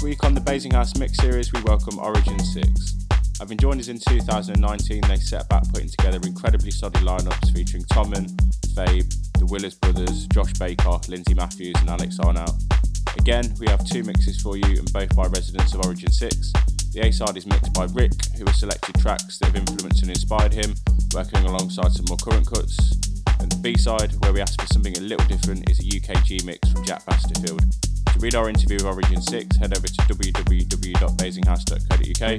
This week on the Basing House Mix Series, we welcome Origin 6. Having joined us in 2019, they set about putting together incredibly solid lineups featuring Tommen, Fabe, the Willis Brothers, Josh Baker, Lindsay Matthews and Alex Arnout. Again, we have two mixes for you and both by residents of Origin 6. The A-side is mixed by Rick, who has selected tracks that have influenced and inspired him, working alongside some more current cuts. And the B-side, where we ask for something a little different, is a UKG mix from Jack Basterfield. To read our interview with Origin 6, head over to www.basinghouse.co.uk.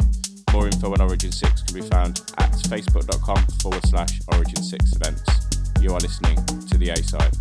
More info on Origin 6 can be found at facebook.com/Origin6 events. You are listening to the A-side.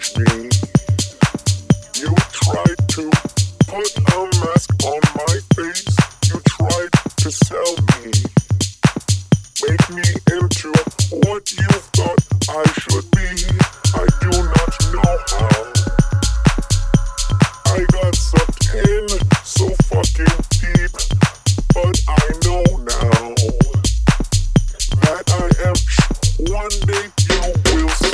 changed me. You tried to put a mask on my face. You tried to sell me, make me into what you thought I should be. I do not know how. I got sucked in so fucking deep, but I know now that I am. One day you will see.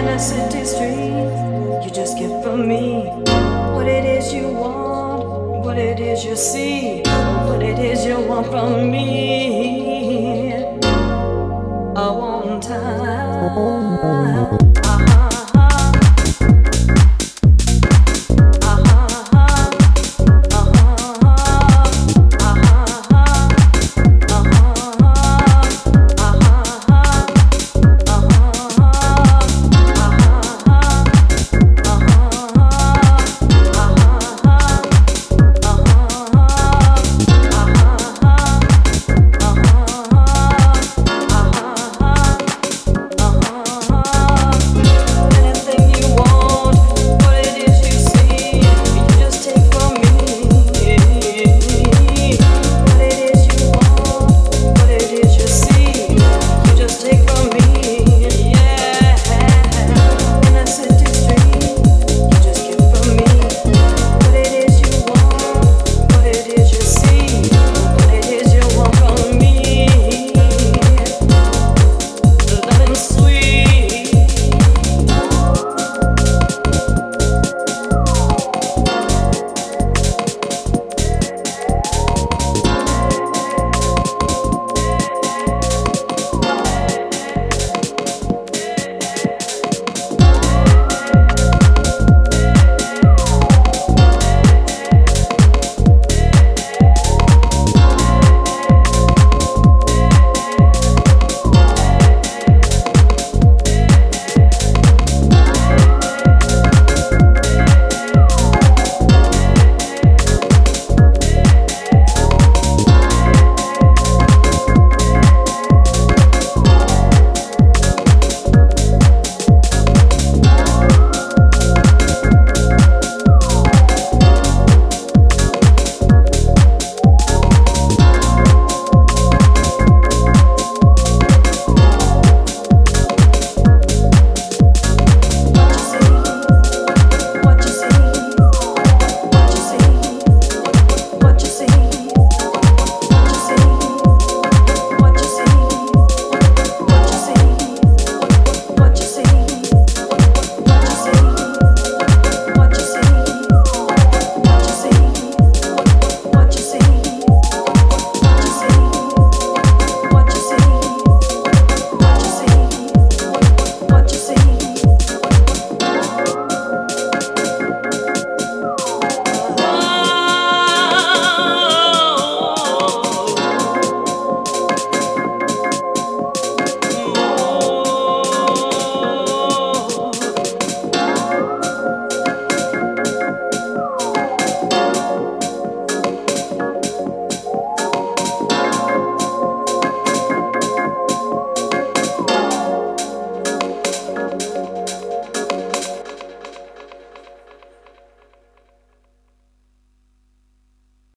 in a city street. You just get from me what it is you want, what it is you see, what it is you want from me. I want time.